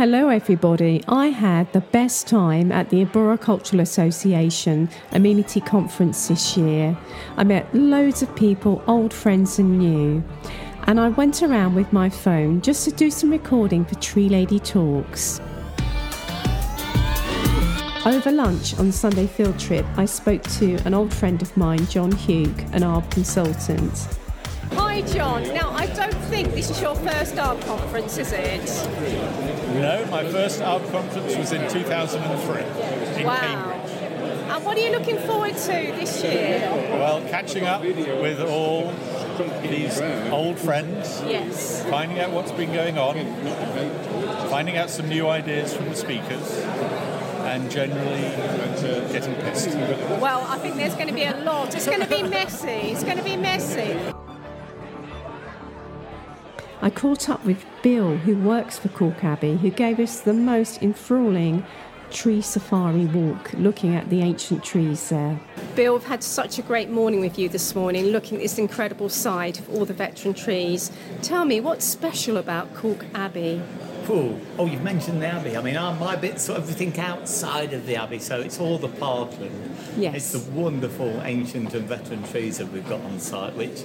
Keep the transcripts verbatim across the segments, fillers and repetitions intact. Hello everybody. I had the best time at the Arboricultural Association Amenity Conference this year. I met loads of people, old friends and new. And I went around with my phone just to do some recording for Tree Lady Talks. Over lunch on Sunday field trip, I spoke to an old friend of mine, John Hugh, an A R B consultant. Hi John, now I don't think this is your first A R B conference, is it? No, my first A R B conference was in two thousand three in wow. Cambridge. And what are you looking forward to this year? Well, catching up with all these old friends, yes. Finding out what's been going on, finding out some new ideas from the speakers. And generally getting pissed. Well, I think there's going to be a lot. It's going to be messy. It's going to be messy. I caught up with Bill, who works for Cork Abbey, who gave us the most enthralling tree safari walk, looking at the ancient trees there. Bill, I've had such a great morning with you this morning, looking at this incredible site of all the veteran trees. Tell me, what's special about Cork Abbey? Cool. Oh, you've mentioned the Abbey. I mean, my bit's everything outside of the Abbey, so it's all the parkland. Yes. It's the wonderful ancient and veteran trees that we've got on site, which,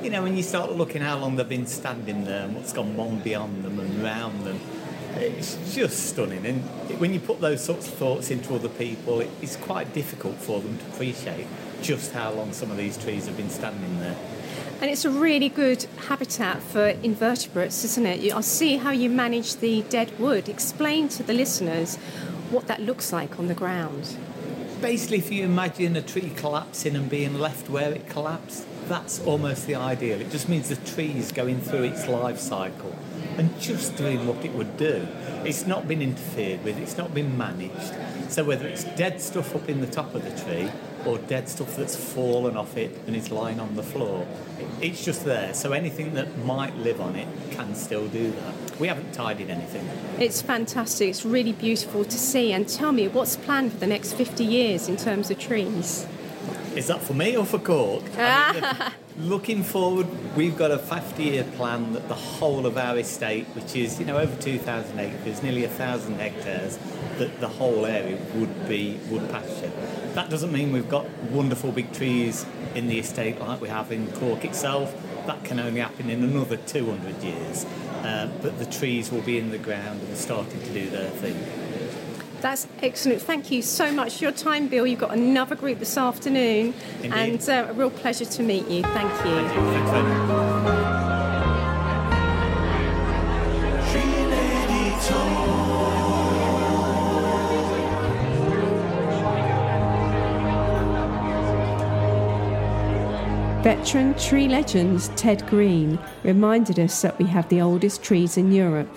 you know, when you start looking how long they've been standing there and what's gone on beyond them and round them, it's just stunning. And when you put those sorts of thoughts into other people, it's quite difficult for them to appreciate just how long some of these trees have been standing there. And it's a really good habitat for invertebrates, isn't it? I see how you manage the dead wood. Explain to the listeners what that looks like on the ground. Basically, if you imagine a tree collapsing and being left where it collapsed, that's almost the ideal. It just means the tree's going through its life cycle and just doing what it would do. It's not been interfered with, it's not been managed. So whether it's dead stuff up in the top of the tree or dead stuff that's fallen off it and is lying on the floor, it's just there. So anything that might live on it can still do that. We haven't tidied anything. It's fantastic. It's really beautiful to see. And tell me, what's planned for the next fifty years in terms of trees? Is that for me or for Cork? I mean, looking forward, we've got a fifty-year plan that the whole of our estate, which is, you know, over two thousand acres, nearly one thousand hectares, that the whole area would be wood pasture. That doesn't mean we've got wonderful big trees in the estate like we have in Cork itself. That can only happen in another two hundred years. Uh, but the trees will be in the ground and starting to do their thing. That's excellent. Thank you so much for your time, Bill. You've got another group this afternoon. Indeed. And uh, a real pleasure to meet you. Thank you. Thank you. Thanks very much. Tree Lady Talks. Veteran tree legend Ted Green reminded us that we have the oldest trees in Europe.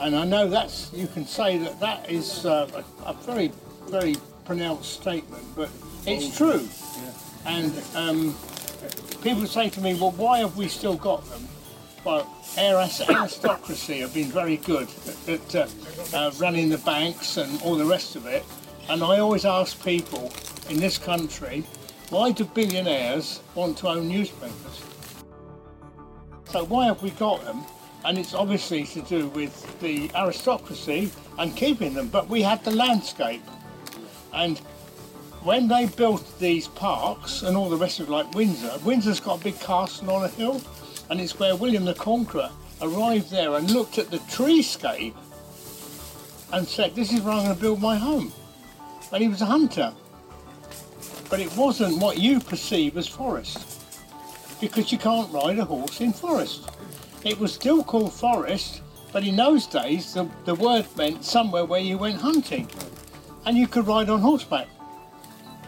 And I know that's, you can say that that is uh, a, a very, very pronounced statement, but it's true. Yeah. And um, people say to me, well, why have we still got them? Well, aristocracy have been very good at, at uh, uh, running the banks and all the rest of it. And I always ask people in this country, why do billionaires want to own newspapers? So why have we got them? And it's obviously to do with the aristocracy and keeping them, but we had the landscape. And when they built these parks and all the rest of it, like Windsor, Windsor's got a big castle on a hill, and it's where William the Conqueror arrived there and looked at the treescape and said, this is where I'm going to build my home. And he was a hunter. But it wasn't what you perceive as forest, because you can't ride a horse in forest. It was still called forest, but in those days the, the word meant somewhere where you went hunting, and you could ride on horseback.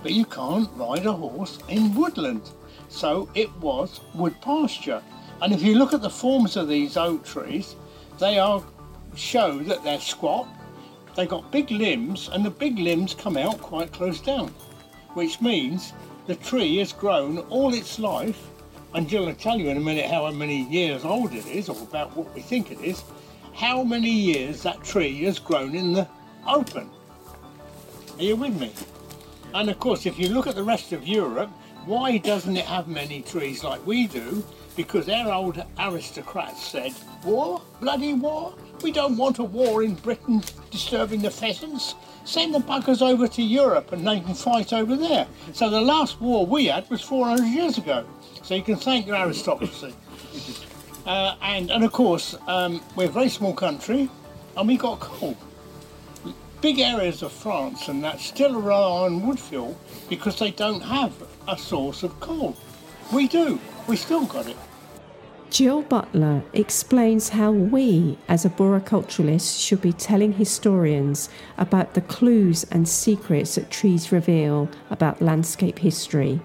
But you can't ride a horse in woodland, so it was wood pasture. And if you look at the forms of these oak trees, they are show that they're squat, they've got big limbs, and the big limbs come out quite close down, which means the tree has grown all its life. And Jill will tell you in a minute how many years old it is, or about what we think it is, how many years that tree has grown in the open. Are you with me? And of course, if you look at the rest of Europe, why doesn't it have many trees like we do? because our old aristocrats said, war? Bloody war? We don't want a war in Britain disturbing the pheasants. Send the buggers over to Europe and they can fight over there. So the last war we had was four hundred years ago. So you can thank your aristocracy. Uh, and, and of course, um, we're a very small country and we got coal. Big areas of France and that still rely on wood fuel because they don't have a source of coal. We do, we still got it. Jill Butler explains how we as arboriculturalists should be telling historians about the clues and secrets that trees reveal about landscape history.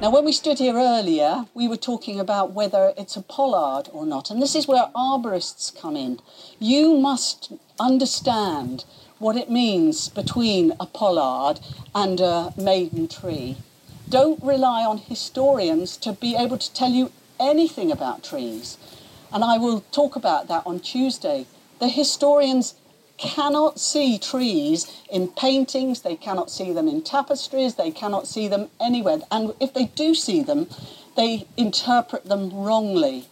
Now, when we stood here earlier, we were talking about whether it's a pollard or not, and this is where arborists come in. You must understand what it means between a pollard and a maiden tree. Don't rely on historians to be able to tell you anything about trees, and I will talk about that on Tuesday. The historians cannot see trees in paintings, they cannot see them in tapestries, they cannot see them anywhere. And if they do see them, they interpret them wrongly.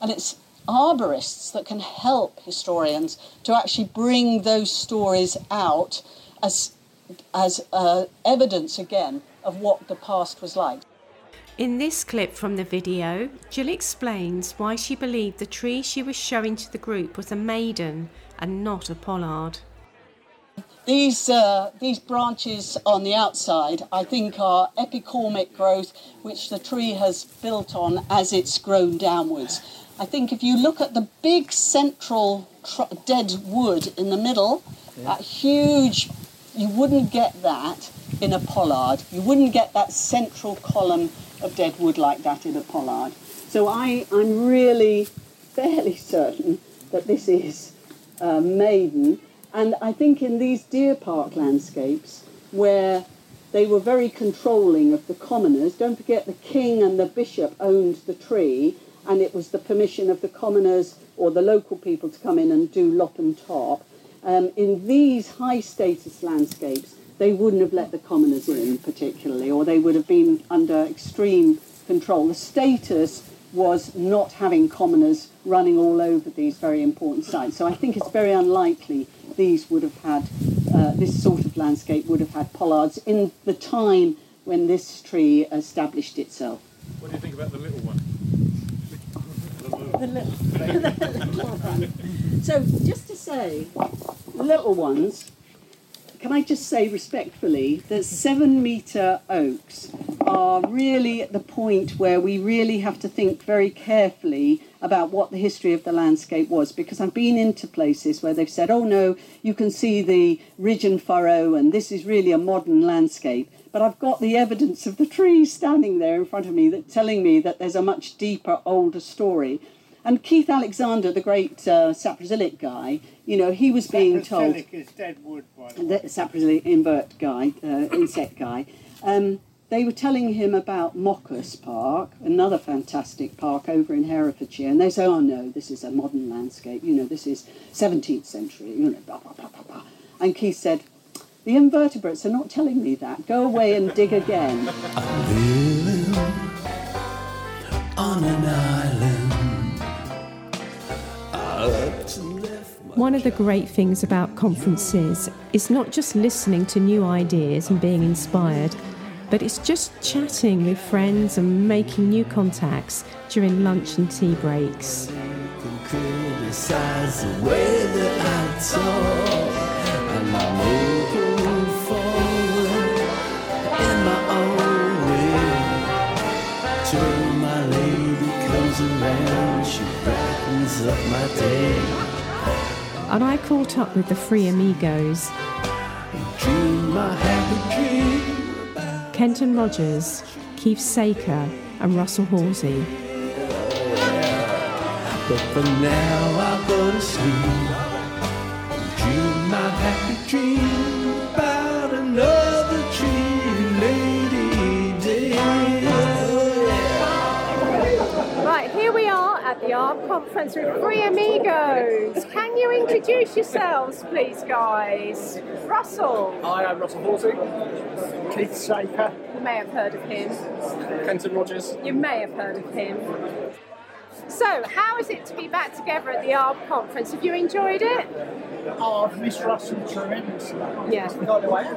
And it's arborists that can help historians to actually bring those stories out as, as uh, evidence again of what the past was like. In this clip from the video, Jill explains why she believed the tree she was showing to the group was a maiden and not a pollard. These uh, these branches on the outside, I think, are epicormic growth, which the tree has built on as it's grown downwards. I think if you look at the big central tr- dead wood in the middle, yeah. That huge, you wouldn't get that in a pollard. You wouldn't get that central column of dead wood like that in a pollard. So I, I'm really fairly certain that this is a maiden. And I think in these deer park landscapes, where they were very controlling of the commoners, don't forget the king and the bishop owned the tree, and it was the permission of the commoners or the local people to come in and do lop and top. Um, in these high-status landscapes, they wouldn't have let the commoners in particularly, or they would have been under extreme control. The status was not having commoners running all over these very important sites. So I think it's very unlikely these would have had, uh, this sort of landscape would have had pollards in the time when this tree established itself. What do you think about the little one? The little, the little one. So just to say, little ones, can I just say respectfully that seven metre oaks are really at the point where we really have to think very carefully about what the history of the landscape was, because I've been into places where they've said, oh no, you can see the ridge and furrow and this is really a modern landscape, but I've got the evidence of the trees standing there in front of me that telling me that there's a much deeper, older story. And Keith Alexander, the great uh, Saprosilic guy, you know, he was being told... Saprosilic is dead wood, by the way. Saprosilic invert guy, uh, insect guy. Um, they were telling him about Mockus Park, another fantastic park over in Herefordshire, and they say, oh no, this is a modern landscape, you know, this is seventeenth century, you know, blah, blah, blah, blah, blah. And Keith said, the invertebrates are not telling me that. Go away and dig again. I'm living on an island. One of the great things about conferences is not just listening to new ideas and being inspired, but it's just chatting with friends and making new contacts during lunch and tea breaks. And I caught up with the Three Amigos. Kenton Rogers, Keith Sacker and Russell Halsey. But for now I'll go to sleep. Dream my happy dream about another tree lady day. Right, here we are at at the A R B conference with three amigos. Can you introduce yourselves, please, guys? Russell. Hi, I'm Russell Halsey. Keith Sacker. You may have heard of him. Kenton Rogers. You may have heard of him. So, how is it to be back together at the A R B conference? Have you enjoyed it? Oh, I've missed Russell tremendously. Yeah. I forgot who I am.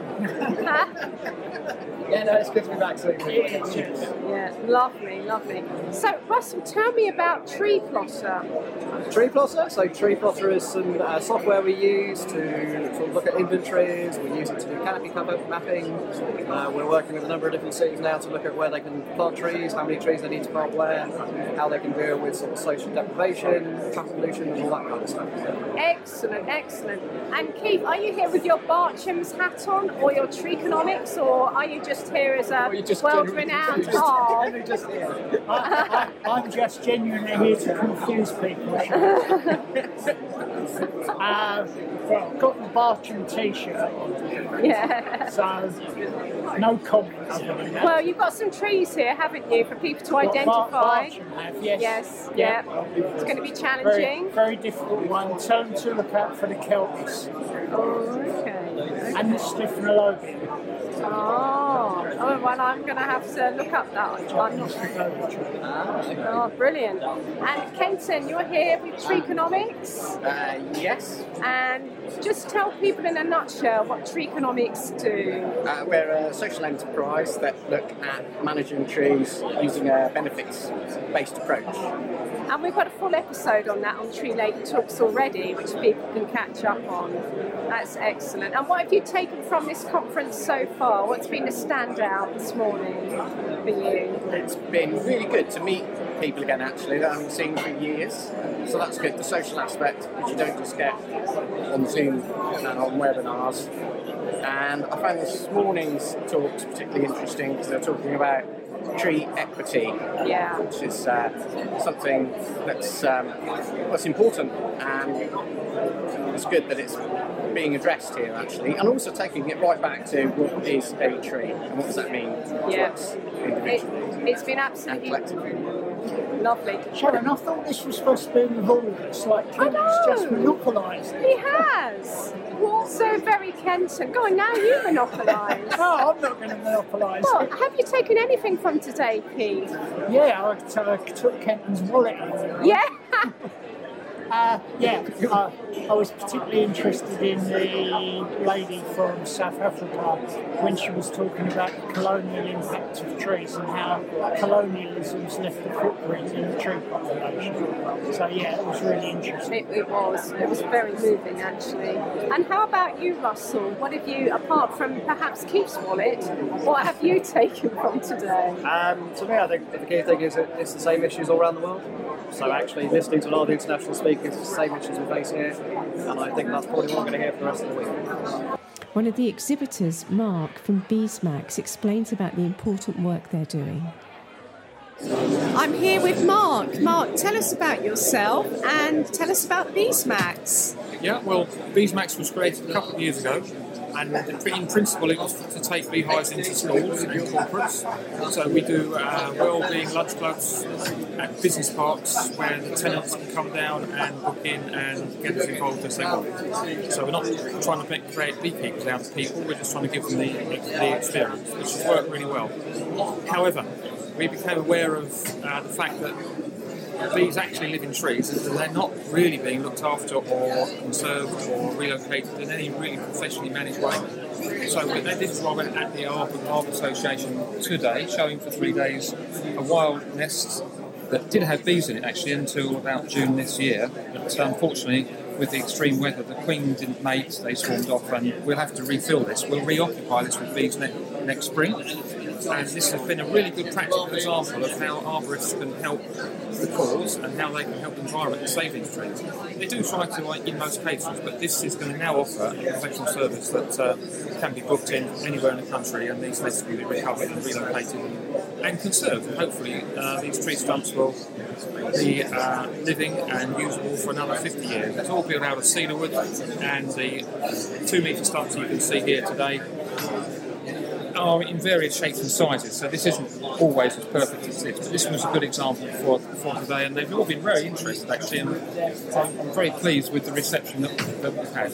Yeah, no, it's good to be back soon. Yeah, lovely, lovely. So, Russell, tell me about Tree Plotter. Tree Plotter? So, Tree Plotter is some uh, software we use to sort of look at inventories. We use it to do canopy cover mapping. Uh, we're working with a number of different cities now to look at where they can plant trees, how many trees they need to plant where, how they can deal with sort of social deprivation, traffic pollution, and all that kind of stuff. Excellent, excellent. And Keith, are you here with your Bartram's hat on, or your Treeconomics, or are you just here as a world-renowned arm? Just, yeah. I, I, I'm just genuinely here to confuse people. uh, well, got the Bartram T-shirt on. Yeah. So, no comment other than that. Well, you've got some trees here, haven't you, for people to got identify? Bar- Bartram have, yes. Yes, yeah. yeah. It's going to be challenging. Very, very difficult one. Tell them to look out for the kelpies. Oh, okay. And the Sniffnolobian. Oh, oh, well, I'm going to have to look up that one. Oh, brilliant. And Kenton, you're here with Treeconomics? Uh, yes. And just tell people in a nutshell what Treeconomics do. Uh, we're a social enterprise that look at managing trees using a benefits-based approach. And we've got a full episode on that on Tree Lady Talks already, which people can catch up on. That's excellent. And what have you taken from this conference so far? What's been the standout this morning for you? It's been really good to meet people again, actually, that I haven't seen for years. So that's good, the social aspect, which you don't just get on Zoom and on webinars. And I found this morning's talks particularly interesting because they're talking about tree equity, yeah. which is uh, something that's um, that's important, and it's good that it's being addressed here actually, and also taking it right back to what is a tree and what does that mean yeah. to us individually. It, it's been absolutely lovely. Sharon, I thought this was supposed to be in the hall. It's like Kenton's just monopolised it. He has. So very Kenton. Go on, now you monopolise. Oh, I'm not going to monopolise. Well, have you taken anything from today, Pete? Yeah, I uh, took Kenton's wallet out. Yeah? uh, yeah, uh, I was particularly interested in the lady from South Africa when she was talking about the colonial impact of trees and how colonialism's left a footprint in the tree population. So yeah, it was really interesting. It, it was. It was very moving actually. And how about you, Russell? What have you, apart from perhaps Keith's wallet, what have you taken from today? Um, to me, I think the key thing is that it's the same issues all around the world. So actually listening to a lot of the international speakers, it's the same issues we face here. And I think that's probably what we're going to hear for the rest of the week. One of the exhibitors, Mark from Beesmax, explains about the important work they're doing. I'm here with Mark. Mark, tell us about yourself and tell us about Beesmax. Yeah, well, Beesmax was created a couple of years ago. And in principle, it was to take beehives into schools and corporates. So we do uh, wellbeing lunch clubs at business parks where the tenants can come down and book in and get us involved as they want. So we're not trying to make, create beekeepers out of people, we're just trying to give them the, the experience, which has worked really well. However, we became aware of uh, the fact that bees actually live in trees and they're not really being looked after or conserved or relocated in any really professionally managed way. So this is why I went at the Arboricultural Association today, showing for three days a wild nest that did have bees in it actually until about June this year. But unfortunately, with the extreme weather, the queen didn't mate, they swarmed off, and we'll have to refill this. We'll reoccupy this with bees ne- next spring. And this has been a really good practical example of how arborists can help the cause and how they can help the environment and save these trees. They do try to, like, in most cases, but this is going to now offer a professional service that uh, can be booked in anywhere in the country, and these nests will be recovered and relocated and conserved. And hopefully uh, these tree stumps will be uh, living and usable for another fifty years. It's all built out of cedar wood, and the two metre stumps you can see here today are in various shapes and sizes, so this isn't always as perfect as this, but this one was a good example for, for today, and they've all been very interested actually, and so I'm very pleased with the reception that, that we've had.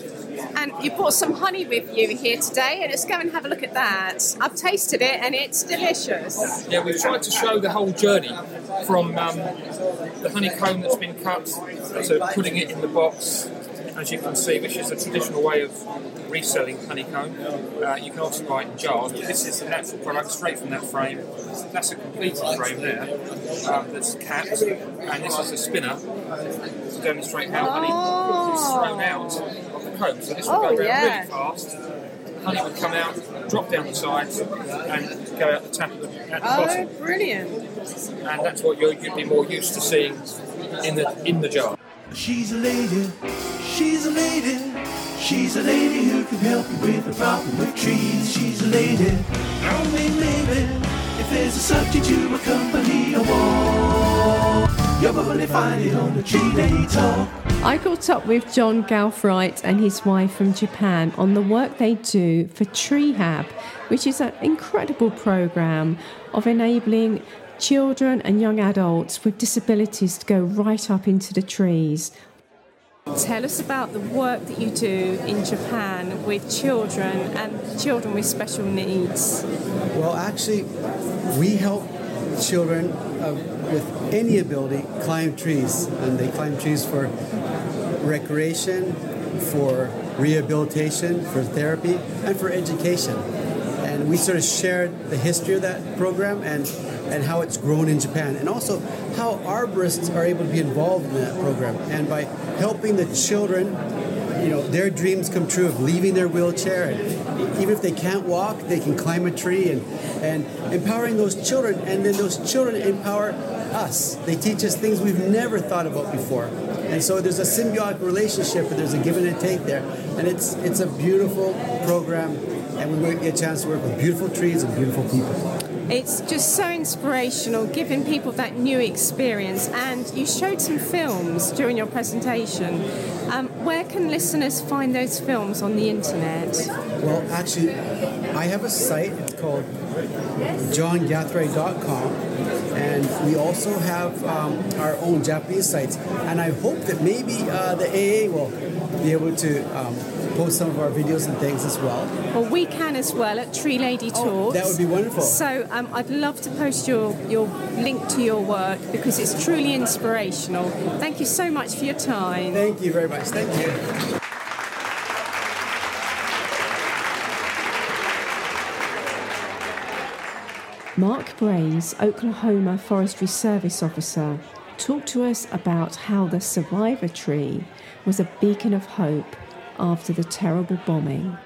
And you brought some honey with you here today, and let's go and have a look at that. I've tasted it and it's delicious. Yeah, we've tried to show the whole journey from um, the honeycomb that's been cut, so putting it in the box, as you can see, which is a traditional way of reselling honeycomb. Uh, you can also buy it in jars, but this is a natural product straight from that frame. That's a completed frame there, um, that's capped, and this is a spinner to demonstrate how honey is thrown out of the comb. So this will oh, go around yeah. really fast. Honey would come out, drop down the sides, and go out the tap at the, at the oh, bottom. Oh, brilliant! And that's what you're, you'd be more used to seeing in the in the jar. She's a lady, she's a lady, she's a lady who can help you with the problem with trees. She's a lady, I mean maybe, if there's a subject you accompany a war, you'll probably find it on the Tree Lady Talk. I got up with John Gathright and his wife from Japan on the work they do for TreeHab, which is an incredible programme of enabling children and young adults with disabilities to go right up into the trees. Tell us about the work that you do in Japan with children and children with special needs. Well, actually, we help children uh, with any ability climb trees, and they climb trees for recreation, for rehabilitation, for therapy, and for education. And we sort of shared the history of that program and and how it's grown in Japan, and also how arborists are able to be involved in that program. And by helping the children, you know, their dreams come true of leaving their wheelchair, and even if they can't walk, they can climb a tree, and, and empowering those children, and then those children empower us. They teach us things we've never thought about before. And so there's a symbiotic relationship, and there's a give and a take there. And it's it's a beautiful program, and we get a chance to work with beautiful trees and beautiful people. It's just so inspirational, giving people that new experience. And you showed some films during your presentation. Um, where can listeners find those films on the internet? Well, actually, I have a site. It's called john gathright dot com. And we also have um, our own Japanese sites. And I hope that maybe uh, the A A will be able to Um, post some of our videos and things as well. Well, we can as well at Tree Lady Talks. Oh, that would be wonderful. So um, I'd love to post your, your link to your work, because it's truly inspirational. Thank you so much for your time. Thank you very much. Thank you. Mark Brayes, Oklahoma Forestry Service Officer, talked to us about how the Survivor Tree was a beacon of hope after the terrible bombing.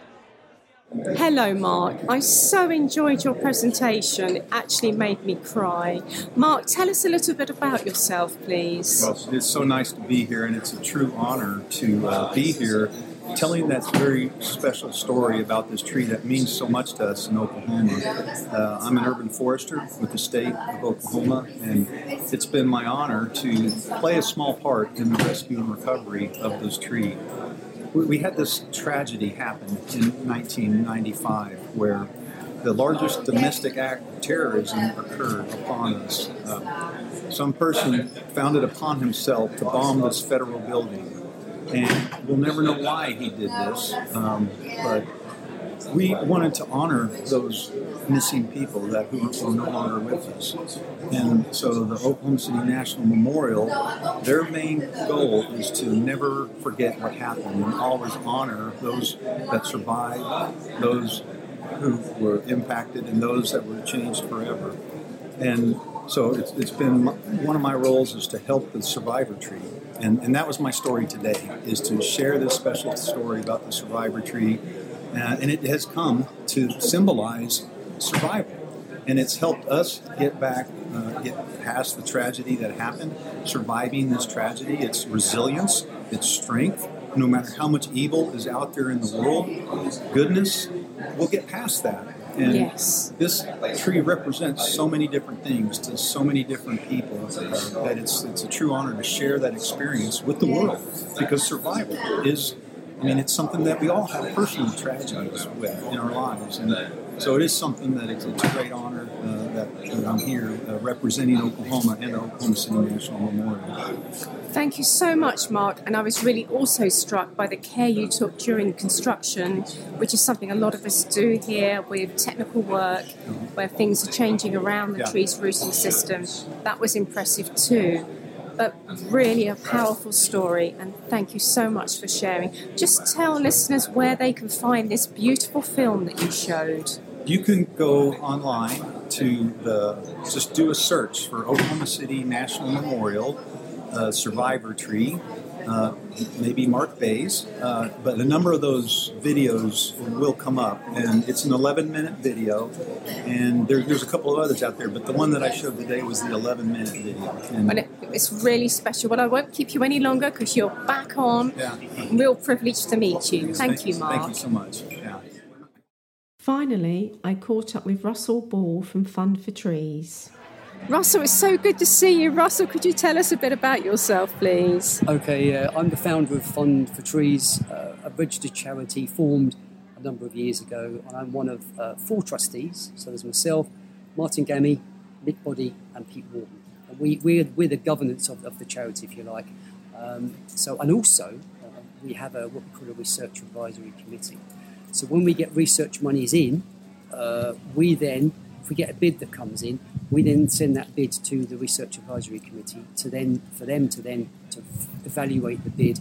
Hello, Mark. I so enjoyed your presentation. It actually made me cry. Mark, tell us a little bit about yourself, please. Well, it's so nice to be here, and it's a true honor to uh, be here telling that very special story about this tree that means so much to us in Oklahoma. Uh, I'm an urban forester with the state of Oklahoma, and it's been my honor to play a small part in the rescue and recovery of this tree. We had this tragedy happen in nineteen ninety-five where the largest domestic act of terrorism occurred upon us. Uh, some person found it upon himself to bomb this federal building. And we'll never know why he did this, um, but we wanted to honor those missing people that who are no longer with us. And so the Oklahoma City National Memorial, their main goal is to never forget what happened and always honor those that survived, those who were impacted, and those that were changed forever. And so it's, it's been one of my roles is to help the Survivor Tree. And, and that was my story today, is to share this special story about the Survivor Tree. Uh, and it has come to symbolize survival. And it's helped us get back, uh, get past the tragedy that happened, surviving this tragedy, its resilience, its strength. No matter how much evil is out there in the world, goodness, we'll get past that. And yes, this tree represents so many different things to so many different people uh, that it's, it's a true honor to share that experience with the world, because survival is, I mean, it's something that we all have personal tragedies with in our lives, and So it is something that it's, it's a great honor uh, that, that I'm here uh, representing Oklahoma and the Oklahoma City National Memorial. Thank you so much, Mark. And I was really also struck by the care you took during construction, which is something a lot of us do here with technical work, mm-hmm. where things are changing around the yeah. tree's rooting system. That was impressive too. But really a powerful story, and thank you so much for sharing. Just tell listeners where they can find this beautiful film that you showed. You can go online to the, just do a search for Oklahoma City National Memorial, uh, Survivor Tree, uh, maybe Mark Brayes, uh, but a number of those videos will come up, and it's an eleven-minute video, and there, there's a couple of others out there, but the one that I showed today was the eleven-minute video. And and it, it's really special. Well, I won't keep you any longer because you're back on. Yeah. Real privilege to meet you. Yes, thank, thank you, Mark. Thank you so much. Yeah. Finally, I caught up with Russell Ball from Fund for Trees. Russell, it's so good to see you. Russell, could you tell us a bit about yourself, please? Okay, uh, I'm the founder of Fund for Trees, uh, a registered charity formed a number of years ago, and I'm one of uh, four trustees. So there's myself, Martin Gammy, Nick Boddy, and Pete Walton. And we, we're, we're the governance of, of the charity, if you like. Um, so, and also, uh, we have a what we call a research advisory committee. So when we get research monies in, uh, we then, if we get a bid that comes in, we then send that bid to the Research Advisory Committee to then for them to then to evaluate the bid,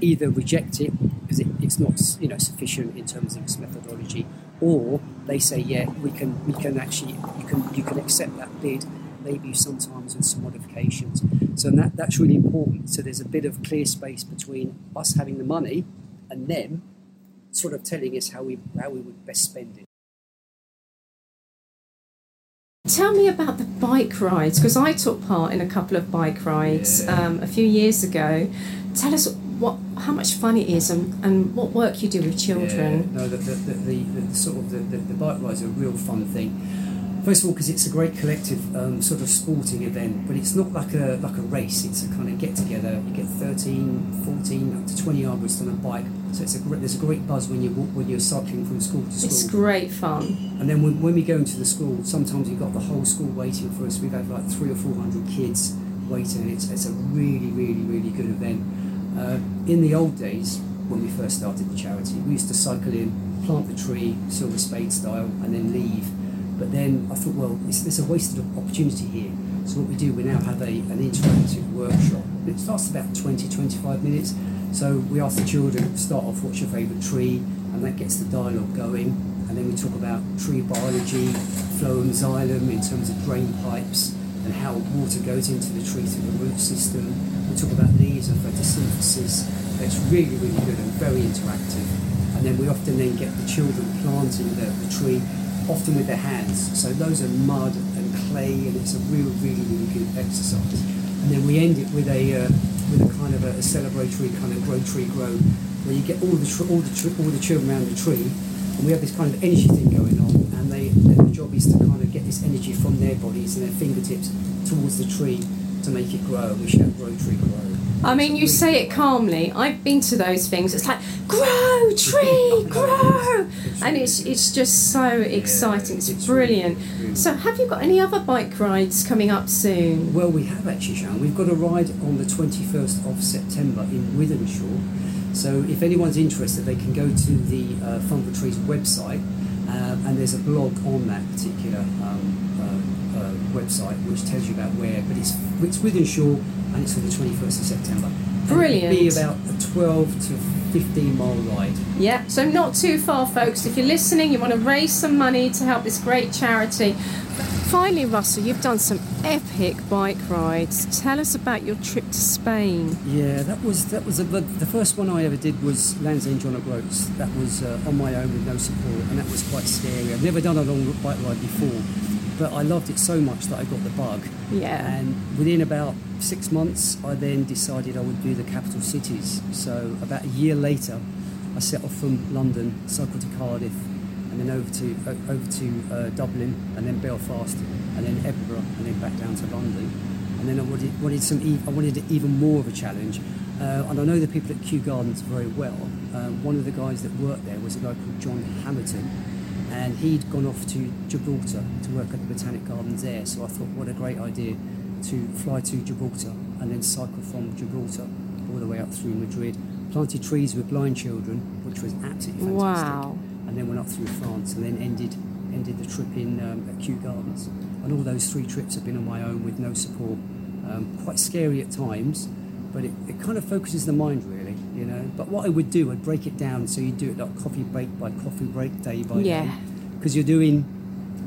either reject it because it, it's not you know sufficient in terms of its methodology, or they say yeah we can we can actually you can you can accept that bid maybe sometimes with some modifications. So that that's really important. So there's a bit of clear space between us having the money and them sort of telling us how we how we would best spend it. Tell me about the bike rides, because I took part in a couple of bike rides yeah. um, a few years ago. Tell us what, how much fun it is and, and what work you do with children. Yeah. No, the, the, the, the, the sort of the, the, the bike rides are a real fun thing. First of all, because it's a great collective um, sort of sporting event, but it's not like a like a race. It's a kind of get together. You get thirteen, fourteen, up to twenty arborists on a bike. So it's a great, there's a great buzz when you walk, when you're cycling from school to school. It's great fun. And then when, when we go into the school, sometimes we've got the whole school waiting for us. We've had like three or four hundred kids waiting, and it's, it's a really, really, really good event. Uh, in the old days, when we first started the charity, we used to cycle in, plant the tree, silver spade style, and then leave. But then I thought, well, it's, there's a wasted opportunity here. So what we do, we now have a an interactive workshop. It lasts about twenty, twenty-five minutes. So we ask the children to start off, what's your favourite tree? And that gets the dialogue going. And then we talk about tree biology, phloem, xylem, in terms of drain pipes, and how water goes into the tree through the root system. We talk about leaves and photosynthesis. It's really, really good and very interactive. And then we often then get the children planting the, the tree, often with their hands. So those are mud and clay, and it's a real, really, really good exercise. And then we end it with a... Uh, with a kind of a, a celebratory kind of grow tree grow, where you get all the tr- all the tr- all the children around the tree, and we have this kind of energy thing going on, and they the job is to kind of get this energy from their bodies and their fingertips towards the tree to make it grow. We shout grow tree grow. I mean, you say it calmly. I've been to those things. It's like, grow, tree, grow. And it's it's just so exciting. It's brilliant. So have you got any other bike rides coming up soon? Well, we have actually, Sharon. We've got a ride on the twenty-first of September in Wythenshawe. So if anyone's interested, they can go to the uh, Fund for Trees website. Um, and there's a blog on that particular um, uh, uh, website which tells you about where. But it's it's Wythenshawe. And it's on the twenty-first of September. Brilliant. It'll be about a twelve to fifteen mile ride. Yeah, so not too far, folks. If you're listening, you want to raise some money to help this great charity. Finally, Russell, you've done some epic bike rides. Tell us about your trip to Spain. Yeah, that was that was a, the first one I ever did was Land's End John O'Groats. That was uh, on my own with no support, and that was quite scary. I've never done a long bike ride before. But I loved it so much that I got the bug. Yeah. And within about six months, I then decided I would do the capital cities. So about a year later, I set off from London, cycled to Cardiff, and then over to over to uh, Dublin, and then Belfast, and then Edinburgh, and then back down to London. And then I wanted, wanted some. E- I wanted even more of a challenge. Uh, and I know the people at Kew Gardens very well. Uh, one of the guys that worked there was a guy called John Hamilton. and he'd gone off to Gibraltar to work at the Botanic Gardens there. So I thought, what a great idea to fly to Gibraltar and then cycle from Gibraltar all the way up through Madrid. Planted trees with blind children, which was absolutely fantastic. Wow. And then went up through France and then ended ended the trip in um, at Kew Gardens. And all those three trips have been on my own with no support. Um, quite scary at times, but it, it kind of focuses the mind really, you know. But what I would do, I'd break it down, so you do it like coffee break by coffee break, day by yeah. day. Because you're doing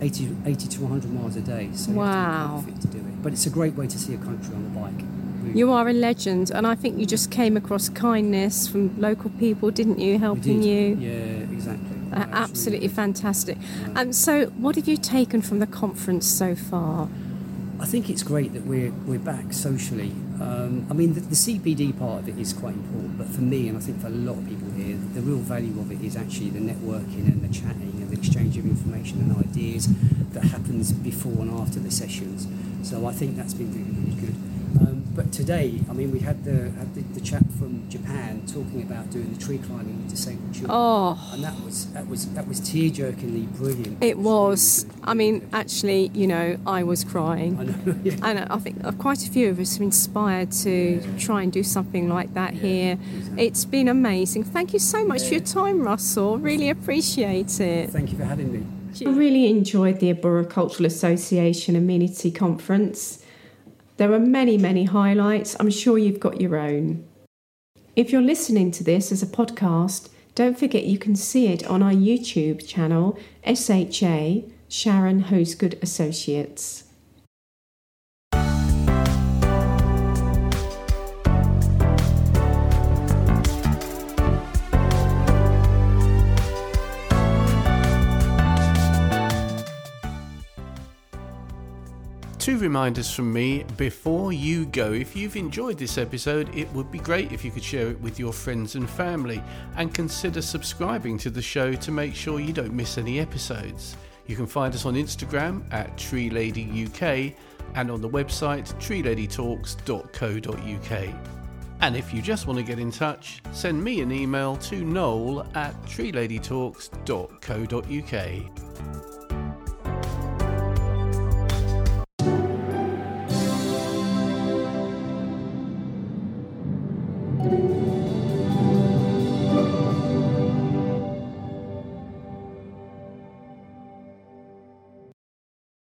eighty to one hundred miles a day, so wow. you have to be perfect to do it. But it's a great way to see a country on a bike. Really. You are a legend, and I think you just came across kindness from local people, didn't you, helping you? Yeah, exactly. Uh, absolutely. absolutely fantastic. And yeah. um, so what have you taken from the conference so far? I think it's great that we're we're back socially. Um, I mean, the, the C B D part of it is quite important, but for me, and I think for a lot of people here, the real value of it is actually the networking and the chatting and the exchange of information and ideas that happens before and after the sessions. So I think that's been really, really good. Um, but today, I mean, we had the had the, the chap from Japan talking about doing the tree climbing with disabled children. Oh. And that was that was that was tear-jerkingly brilliant. It was. Really, really I mean, actually, you know, I was crying. I know. Yeah. And I think quite a few of us are inspired to yeah. try and do something like that yeah, here. Exactly. It's been amazing. Thank you so much yeah. for your time, Russell. Really appreciate it. Thank you for having me. I really enjoyed the Arboricultural Association Amenity Conference. There are many, many highlights. I'm sure you've got your own. If you're listening to this as a podcast, don't forget you can see it on our YouTube channel, S H A, Sharon Hosegood Associates. Two reminders from me before you go. If you've enjoyed this episode, it would be great if you could share it with your friends and family, and consider subscribing to the show to make sure you don't miss any episodes. You can find us on Instagram at Tree Lady U K and on the website tree lady talks dot co dot uk. And if you just want to get in touch, send me an email to Noel at tree lady talks dot co dot uk.